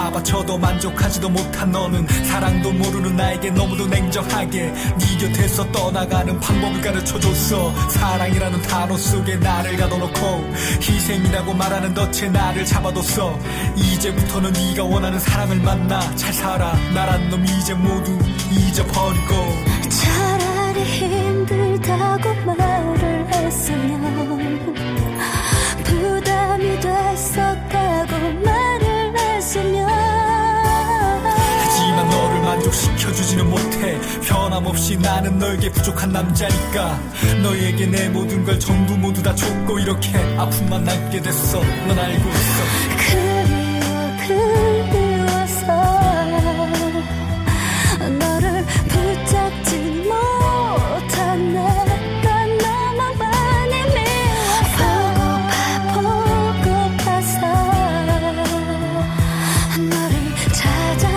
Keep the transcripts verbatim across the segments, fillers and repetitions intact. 잡아쳐도 만족하지도 못한 너는 사랑도 모르는 나에게 너무도 냉정하게 네 곁에서 떠나가는 방법을 가르쳐줬어. 사랑이라는 단어 속에 나를 가둬놓고 희생이라고 말하는 덫에 나를 잡아뒀어. 이제부터는 네가 원하는 사람을 만나 잘 살아. 나란 놈 이제 모두 잊어버리고 차라리 힘들다고 말을 했으면 부담이 됐었다고 말을 했으면 너를 만족시켜주지는 못해. 변함없이 나는 너에게 부족한 남자니까 너에게 내 모든 걸 전부 모두 다 줬고 이렇게 아픔만 남게 됐어. 넌 알고 있어. 그리워 그리워서 너를 붙잡지 못한 내가 너만 많이 미워. 보고파 보고파서 너를 찾아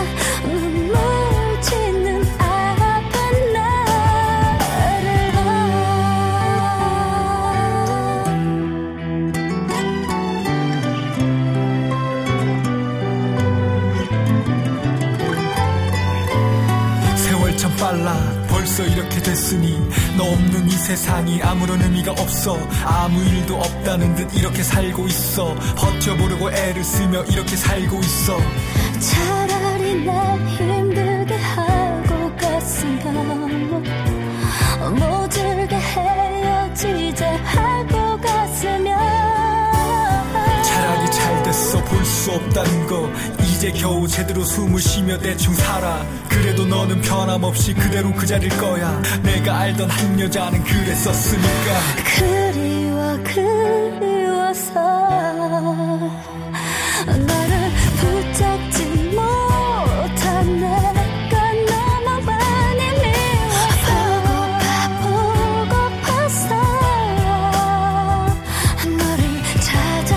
빨라. 벌써 이렇게 됐으니 너 없는 이 세상이 아무런 의미가 없어. 아무 일도 없다는 듯 이렇게 살고 있어. 버텨보려고 애를 쓰며 이렇게 살고 있어. 차라리 날 힘들게 하고 갔으면 모질게 헤어지자 하고 갔으면 차라리 잘 됐어. 볼 수 없다는 거 이제 겨우 제대로 숨을 쉬며 대충 살아. 그래도 너는 변함없이 그대로 그 자리일 거야. 내가 알던 한 여자는 그랬었으니까. 그리워 그리워서 너를 붙잡지 못한 내가 너만 많이 미워. 보고파 보고파서 너를 찾아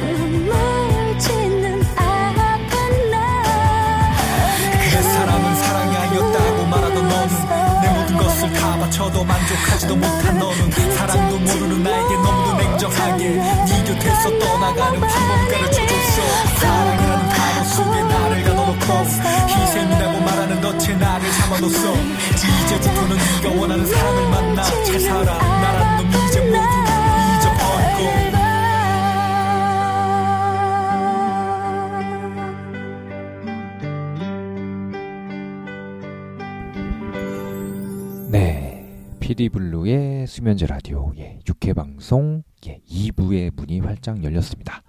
눈물 다 바쳐도 만족하지도 못한 너는 사랑도 모르는 나에게 너무도 냉정하게 네 곁에서 떠나가는 방법을 가르쳐줬어. 사랑이라는 단어 속에 나를 가둬놓고 희생이라고 말하는 덫에 나를 잡아뒀어. 이제부터는 네가 원하는 사람을 만나 잘 살아. 나란 놈 이제 모두 잊어버리고. 피디블루의 수면제 라디오 예, 육 회 방송 예, 이 부의 문이 활짝 열렸습니다.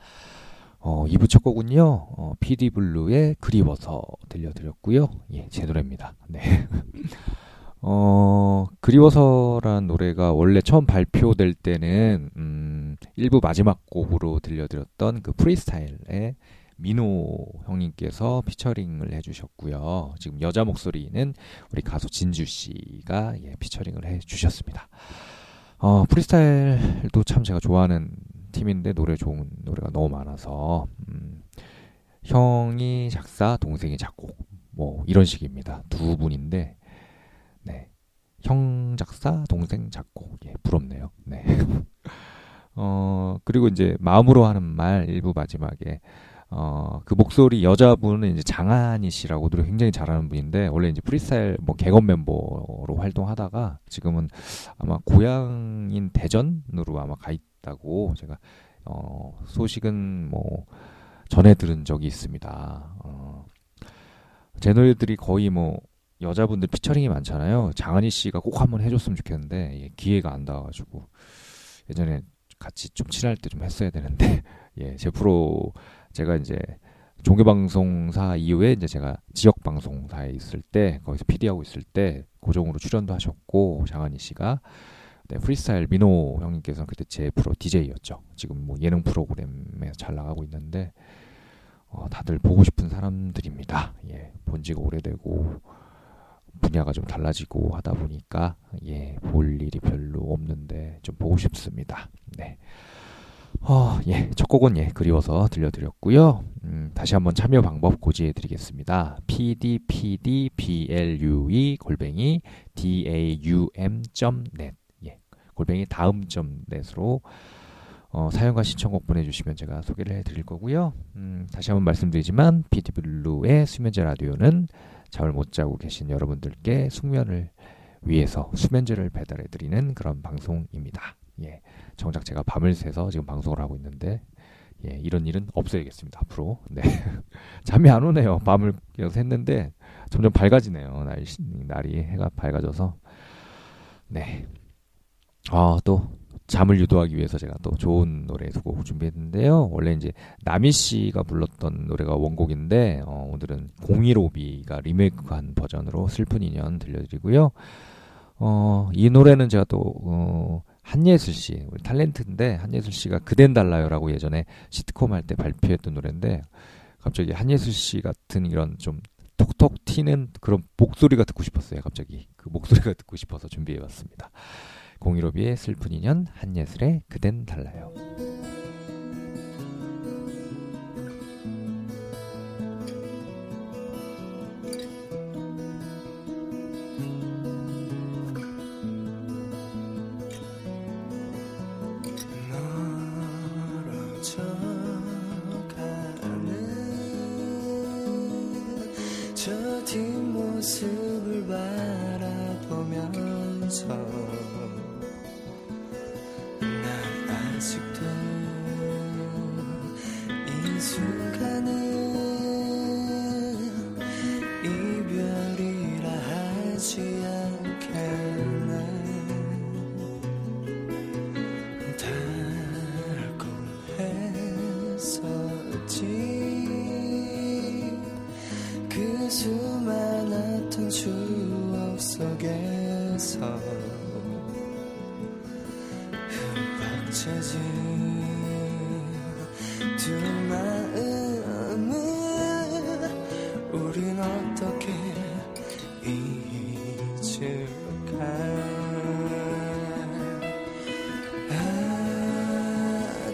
어, 이 부 첫 곡은요. 어, 피디블루의 그리워서 들려드렸고요. 예, 제 노래입니다. 네. 어, 그리워서란 노래가 원래 처음 발표될 때는 음, 일 부 마지막 곡으로 들려드렸던 그 프리스타일의 민호 형님께서 피처링을 해주셨고요. 지금 여자 목소리는 우리 가수 진주 씨가 예, 피처링을 해주셨습니다. 어, 프리스타일도 참 제가 좋아하는 팀인데 노래 좋은 노래가 너무 많아서 음, 형이 작사, 동생이 작곡 뭐 이런 식입니다. 두 분인데 네, 형 작사, 동생 작곡 예, 부럽네요. 네. 어, 그리고 이제 마음으로 하는 말 일부 마지막에 어, 그 목소리 여자분은 이제 장한희 씨라고 노래 굉장히 잘하는 분인데 원래 이제 프리스타일 뭐 객원 멤버로 활동하다가 지금은 아마 고향인 대전으로 아마 가 있다고 제가 어, 소식은 뭐 전해 들은 적이 있습니다. 어, 제 노래들이 거의 뭐 여자분들 피처링이 많잖아요. 장한희 씨가 꼭 한번 해줬으면 좋겠는데 예, 기회가 안 닿아가지고 예전에 같이 좀 친할 때 좀 했어야 되는데 예, 제 프로 제가 이제 종교방송사 이후에 이제 제가 지역방송사에 있을 때 거기서 피디하고 있을 때 고정으로 출연도 하셨고 장한희 씨가 네, 프리스타일 민호 형님께서는 그때 제 프로 디제이였죠. 지금 뭐 예능 프로그램에 잘 나가고 있는데 어, 다들 보고 싶은 사람들입니다. 예, 본 지가 오래되고 분야가 좀 달라지고 하다 보니까 예, 볼 일이 별로 없는데 좀 보고 싶습니다. 네. 어, 예, 첫 곡은 예, 그리워서 들려드렸고요. 음, 다시 한번 참여 방법 고지해드리겠습니다. pdpdblue 골뱅이 daum.net 예, 골뱅이 다음.net으로 어, 사연과 신청곡 보내주시면 제가 소개를 해드릴 거고요. 음, 다시 한번 말씀드리지만 피디블루의 수면제 라디오는 잠을 못 자고 계신 여러분들께 숙면을 위해서 수면제를 배달해드리는 그런 방송입니다. 예, 정작 제가 밤을 새서 지금 방송을 하고 있는데 예, 이런 일은 없어야겠습니다. 앞으로. 네. 잠이 안 오네요. 밤을 계속 했는데 점점 밝아지네요. 날, 날이 해가 밝아져서. 네. 아, 또 잠을 유도하기 위해서 제가 또 좋은 노래 두 곡 준비했는데요. 원래 이제 남희 씨가 불렀던 노래가 원곡인데 어, 오늘은 공일오비가 리메이크한 버전으로 슬픈 인연 들려드리고요. 어, 이 노래는 제가 또 어, 한예슬 씨, 우리 탤런트인데 한예슬 씨가 그댄 달라요라고 예전에 시트콤 할 때 발표했던 노래인데 갑자기 한예슬 씨 같은 이런 좀 톡톡 튀는 그런 목소리가 듣고 싶었어요. 갑자기 그 목소리가 듣고 싶어서 준비해봤습니다. 공일오비의 슬픈 인연, 한예슬의 그댄 달라요. 모습을 바라보면서 난 아직도 이 순간은 이별이라 하지 않겠네. 달콤했었지 그 수많은 추억 속에서 흠뻑 젖은 두 마음을 우린 어떻게 잊을까. 아,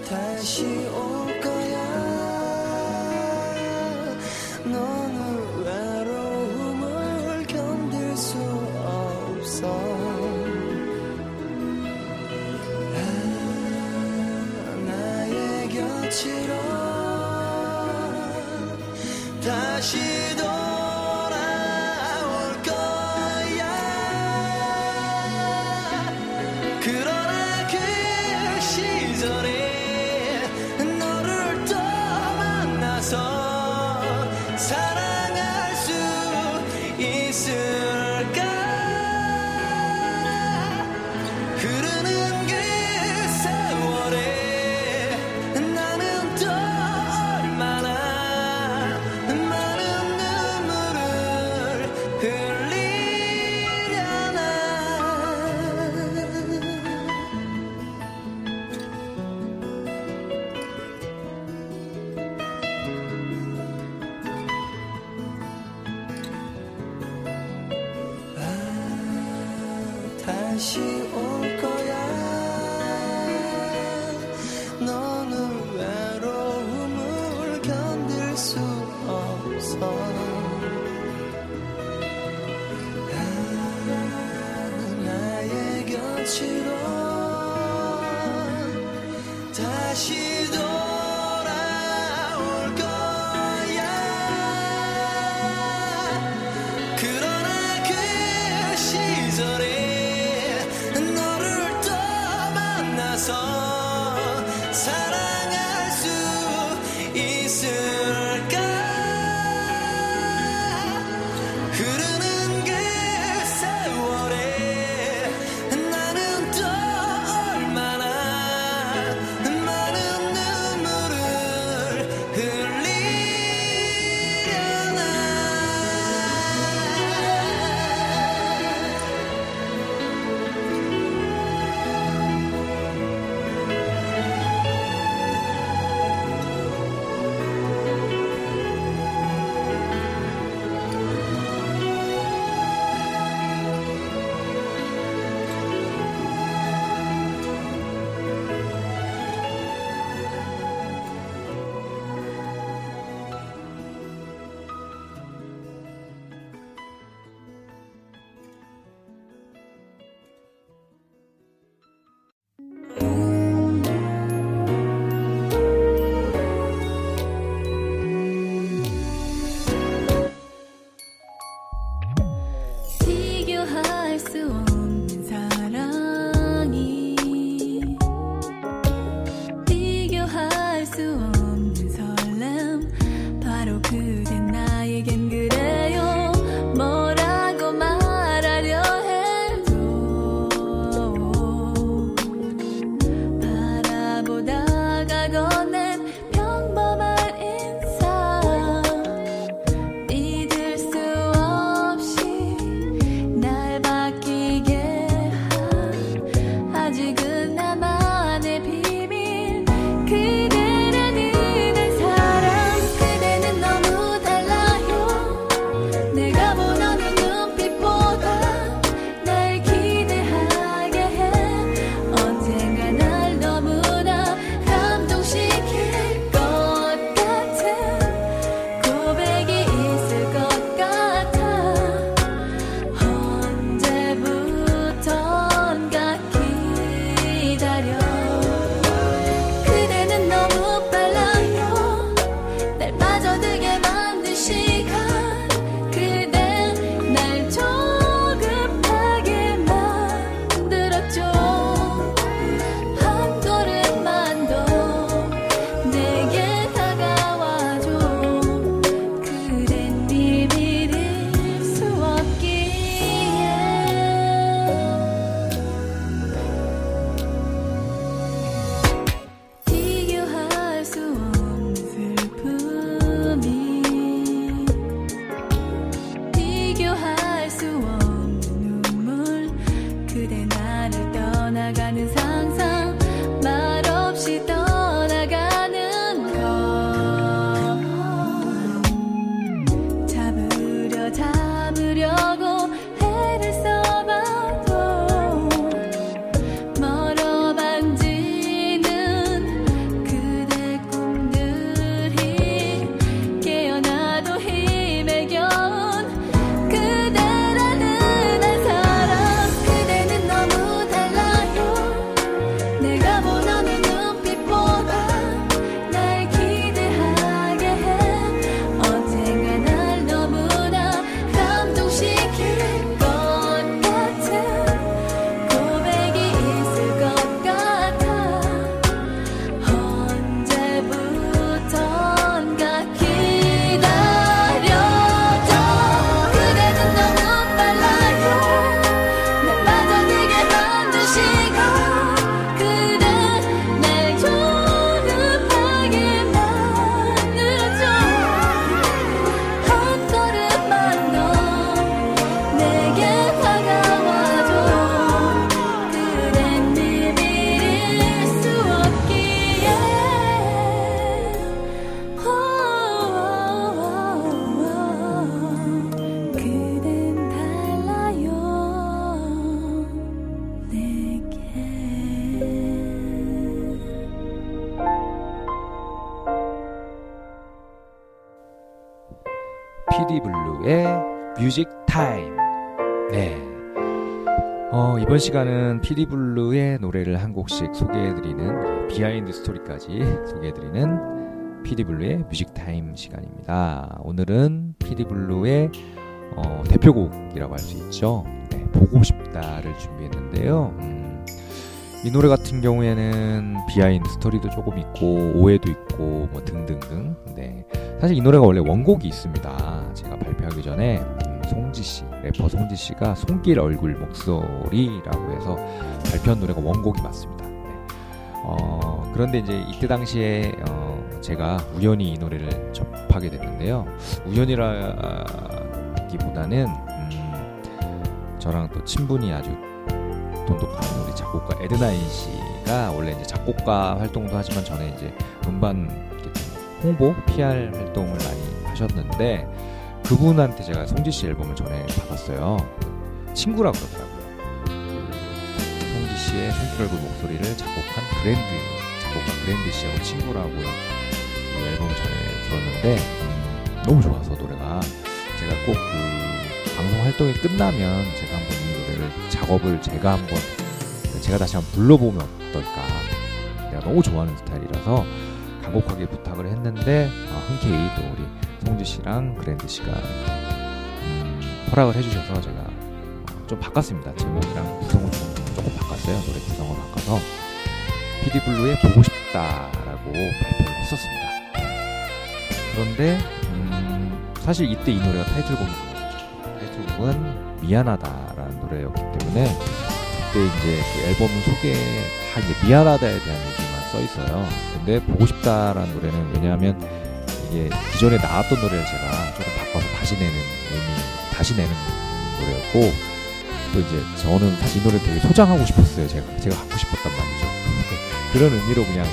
다시 올 거야. 너는 아, 나의 곁으로 다시 돌아올 거야. 그러나 그 시절에 너를 또 만나서 사랑할 수 있을까. 다시 올 거야. 너는 외로움을 견딜 수 없어. 나는 나의 곁으로 다시 돌아올 거야. 그러나 그 시절에 사랑할 수 있을까. 흐르는 그 세월에 나는 또 얼마나 많은 눈물을 흘리려나. 피디블루의 뮤직 타임. 네. 어, 이번 시간은 피디블루의 노래를 한 곡씩 소개해드리는, 비하인드 스토리까지 소개해드리는 피디블루의 뮤직 타임 시간입니다. 오늘은 피디블루의 어, 대표곡이라고 할 수 있죠. 네, 보고 싶다를 준비했는데요. 음, 이 노래 같은 경우에는 비하인드 스토리도 조금 있고, 오해도 있고, 뭐 등등등. 네. 사실 이 노래가 원래 원곡이 있습니다. 제가 발표하기 전에 음, 송지씨, 래퍼 송지씨가 손길 얼굴 목소리라고 해서 발표한 노래가 원곡이 맞습니다. 네. 어, 그런데 이제 이때 당시에 어, 제가 우연히 이 노래를 접하게 됐는데요. 우연이라기보다는 음, 저랑 또 친분이 아주 돈독한 우리 작곡가 에드나인 씨가 원래 이제 작곡가 활동도 하지만 전에 이제 음반 홍보, 피알 활동을 많이 하셨는데 그분한테 제가 송지씨 앨범을 전에 받았어요. 친구라고 그러더라고요. 송지씨의 손길얼굴 목소리를 작곡한 그랜디, 작곡가 그랜디씨하고 친구라고요. 그 앨범을 전에 들었는데 음, 너무 좋아서 노래가, 제가 꼭 그 방송 활동이 끝나면 제가 한번 이 노래를, 작업을 제가 한번 제가 다시 한번 불러보면 어떨까, 내가 너무 좋아하는 스타일이라서 간곡하게 부탁을 했는데 어, 흔쾌히 또 우리 송지씨랑 그랜디씨가 음, 허락을 해주셔서 제가 어, 좀 바꿨습니다. 제목이랑 구성을 조금 바꿨어요. 노래 구성을 바꿔서 피디블루의 보고 싶다 하겠다라고 발표를 했었습니다. 그런데 음, 사실 이때 이 노래가 타이틀곡입니다. 타이틀곡은 미안하다라는 노래였기 때문에 그때 이제 그 앨범 소개에 다 이제 미안하다에 대한 얘기만 써 있어요. 근데 보고 싶다라는 노래는 왜냐하면 이게 기존에 나왔던 노래를 제가 조금 바꿔서 다시 내는 의미, 다시 내는 노래였고. 또 이제 저는 사실 이 노래를 되게 소장하고 싶었어요. 제가 제가 갖고 싶었단 말이죠. 그런 의미로 그냥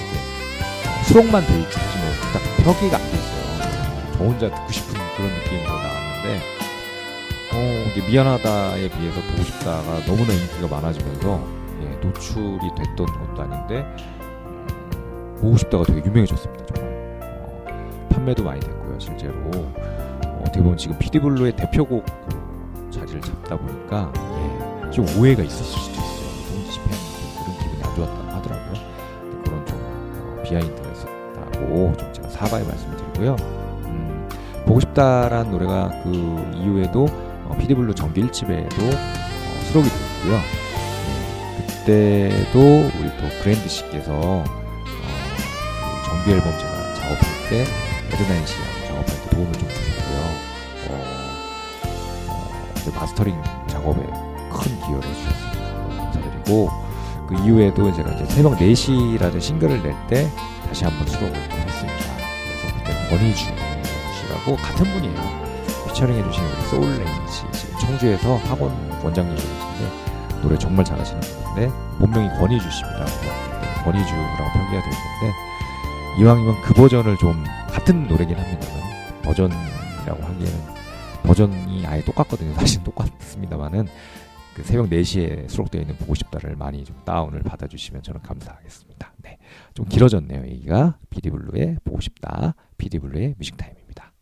이제 수록만 돼 있지 뭐 딱 펴기가 안 돼 있어요. 저 혼자 듣고 싶은 그런 느낌으로 나왔는데 어 이게 미안하다에 비해서 보고 싶다가 너무나 인기가 많아지면서 예, 노출이 됐던 것도 아닌데 보고 싶다가 되게 유명해졌습니다. 정말 어, 판매도 많이 됐고요. 실제로 어, 어떻게 보면 지금 피디블루의 대표곡으로 자리를 잡다 보니까 예, 좀 오해가 있었을 수도 있어요. 송지 씨 팬들이 그런 기분이 안 좋았다고 하더라고요. 근데 그런 좀 어, 비하인드가 있었다고 좀 제가 사과의 말씀을 드리고요. 음, 보고 싶다라는 노래가 그 이후에도 어, 피디블루 정규 일 집에도 어, 수록이 됐고요. 음, 그때도 우리 또 그랜디 씨께서 어, 그 정규 앨범 제가 작업할 때 에드나인 씨하고 작업할 때 도움을 좀 주셨고요. 마스터링 작업에 큰 기여를 해주셨습니다. 감사드리고 그 이후에도 제가 이제 새벽 네 시라는 싱글을 낼 때 다시 한번 수록을 했습니다. 그래서 그때 권희주 씨라고 같은 분이에요. 피처링해주신 우리 소울레이 씨 지금 청주에서 학원 원장님이신데 노래 정말 잘하시는 분인데 본명이 권희주 씨입니다. 권희주라고 표기가 되어 있는데 이왕이면 그 버전을 좀 같은 노래긴 합니다만 버전이라고 하기에는 버전이 아예 똑같거든요. 사실 똑같습니다만은 그 새벽 네 시에 수록되어 있는 보고 싶다를 많이 좀 다운을 받아주시면 저는 감사하겠습니다. 네, 좀 길어졌네요. 얘기가 피디블루의 보고 싶다, 피디블루의 뮤직타임입니다.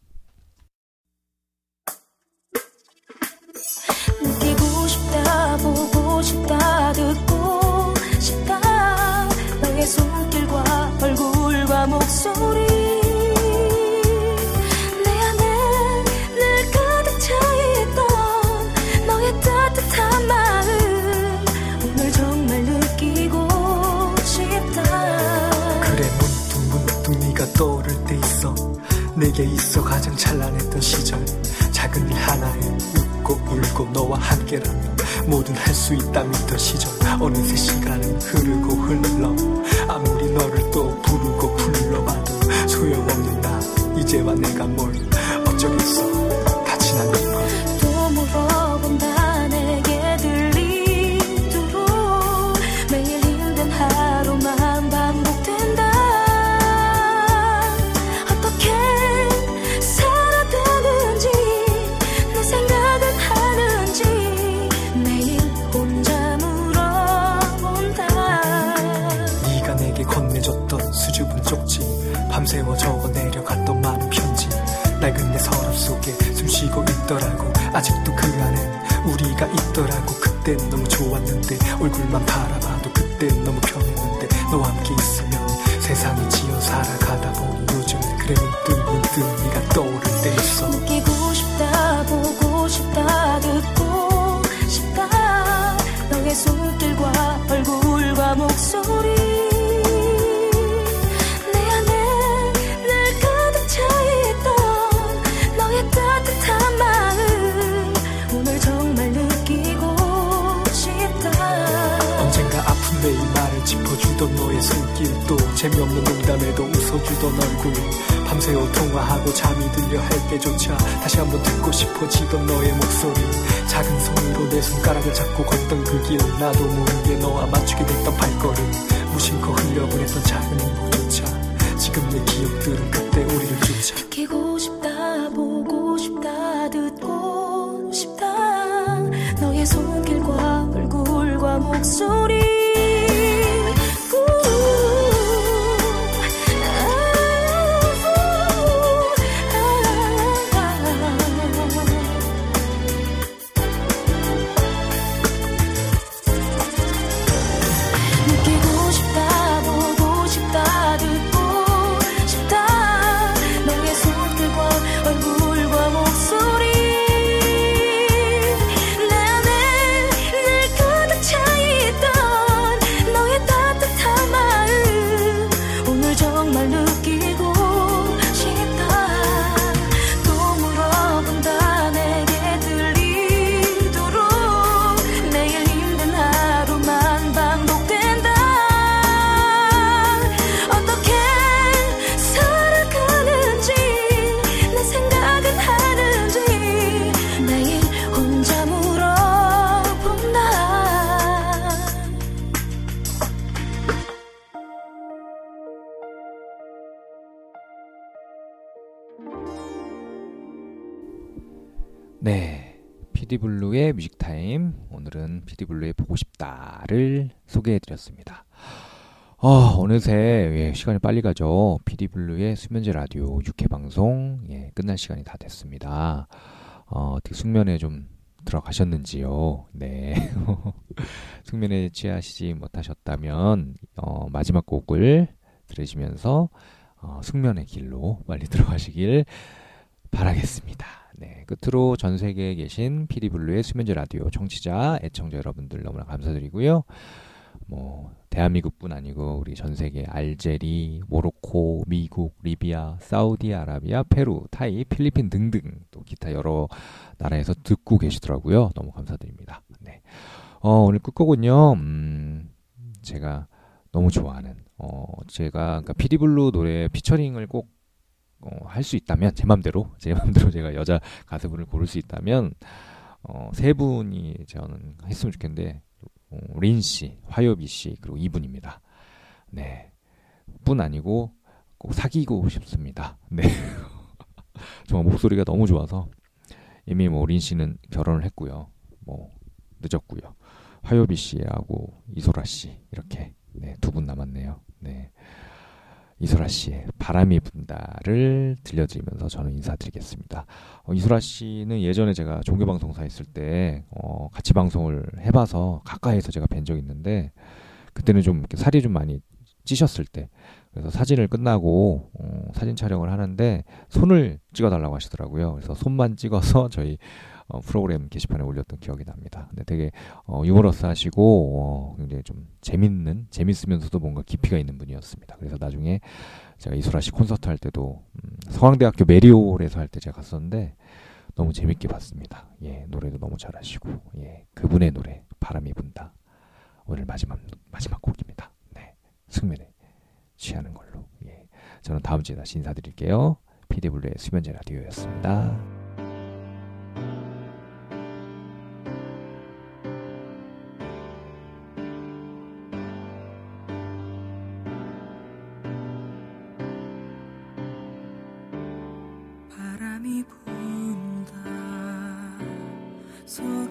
느끼고 싶다, 보고 싶다, 듣고 싶다. 나의 손길과 얼굴과 목소리. 떠오를 때 있어 내게 있어 가장 찬란했던 시절 작은 일 하나에 웃고 울고 너와 함께라면 뭐든 할 수 있다 믿던 시절 어느새 시간은 흐르고 흘러 아무리 너를 또 부르고 불러봐도 소용없는 나 이제와 내가 뭘 어쩌겠어 다 지난 걸 또 물어본다 내게 들리도록 매일 힘든 하루만 반복된다 쪽지 밤새워 적어 내려갔던 많은 편지 낡은 내 서랍 속에 숨쉬고 있더라고 아직도 그 안엔 우리가 있더라고 그땐 너무 좋았는데 얼굴만 바라봐도 그땐 너무 편했는데 너와 함께 있으면 세상이 지어 살아가다 보니 요즘 그래 문득 문득 네가 떠오를 때 있어 느끼고 싶다 보고 싶다 듣고 싶다 너의 손길과 얼굴과 목소리 내 이마를 짚어주던 너의 손길 또 재미없는 농담에도 웃어주던 얼굴 밤새워 통화하고 잠이 들려 할 때조차 다시 한번 듣고 싶어지던 너의 목소리 작은 손으로 내 손가락을 잡고 걷던 그 길 나도 모르게 너와 맞추게 됐던 발걸음 무심코 흘려보냈던 작은 행복조차 지금 내 기억들은 그때 우리를 쫓아 느끼고 싶다 보고 싶다 듣고 싶다 너의 손길과 얼굴과 목소리 네, 피디블루의 뮤직타임, 오늘은 피디블루의 보고 싶다를 소개해드렸습니다. 어, 어느새 예, 시간이 빨리 가죠. 피디블루의 수면제 라디오 육 회 방송 예, 끝날 시간이 다 됐습니다. 어, 어떻게 숙면에 좀 들어가셨는지요? 네. 숙면에 취하시지 못하셨다면 어, 마지막 곡을 들으시면서 어, 숙면의 길로 빨리 들어가시길 바라겠습니다. 네, 끝으로 전 세계에 계신 피디블루의 수면제 라디오 청취자, 애청자 여러분들 너무나 감사드리고요. 뭐 대한민국뿐 아니고 우리 전 세계 알제리, 모로코, 미국, 리비아, 사우디아라비아, 페루, 타이, 필리핀 등등 또 기타 여러 나라에서 듣고 계시더라고요. 너무 감사드립니다. 네, 어, 오늘 끝곡은요. 음, 제가 너무 좋아하는 어, 제가 그러니까 피디블루 노래 피처링을 꼭 어, 할 수 있다면 제 맘대로 제 맘대로 제가 여자 가수분을 고를 수 있다면 어, 세 분이 저는 했으면 좋겠는데. 어, 린 씨, 화요비 씨, 그리고 이분입니다. 네. 뿐 아니고 꼭 사귀고 싶습니다. 네. 정말 목소리가 너무 좋아서 이미 뭐 린 씨는 결혼을 했고요. 뭐 늦었고요. 화요비 씨하고 이소라 씨 이렇게 네, 두 분 남았네요. 네. 이소라 씨의 바람이 분다를 들려드리면서 저는 인사드리겠습니다. 어, 이소라 씨는 예전에 제가 종교방송사 있을 때 어, 같이 방송을 해봐서 가까이에서 제가 뵌 적이 있는데 그때는 좀 이렇게 살이 좀 많이 찌셨을 때 그래서 사진을 끝나고 어, 사진 촬영을 하는데 손을 찍어달라고 하시더라고요. 그래서 손만 찍어서 저희 어, 프로그램 게시판에 올렸던 기억이 납니다. 근데 되게 어, 유머러스 하시고 어, 굉장히 좀 재밌는, 재밌으면서도 뭔가 깊이가 있는 분이었습니다. 그래서 나중에 제가 이소라 씨 콘서트 할 때도 음, 서강대학교 메리홀에서 할 때 제가 갔었는데 너무 재밌게 봤습니다. 예, 노래도 너무 잘하시고 예, 그분의 노래 바람이 분다 오늘 마지막 마지막 곡입니다. 네, 숙면에 취하는 걸로. 예, 저는 다음 주에 다시 인사드릴게요. 피디블루의 수면제 라디오였습니다. So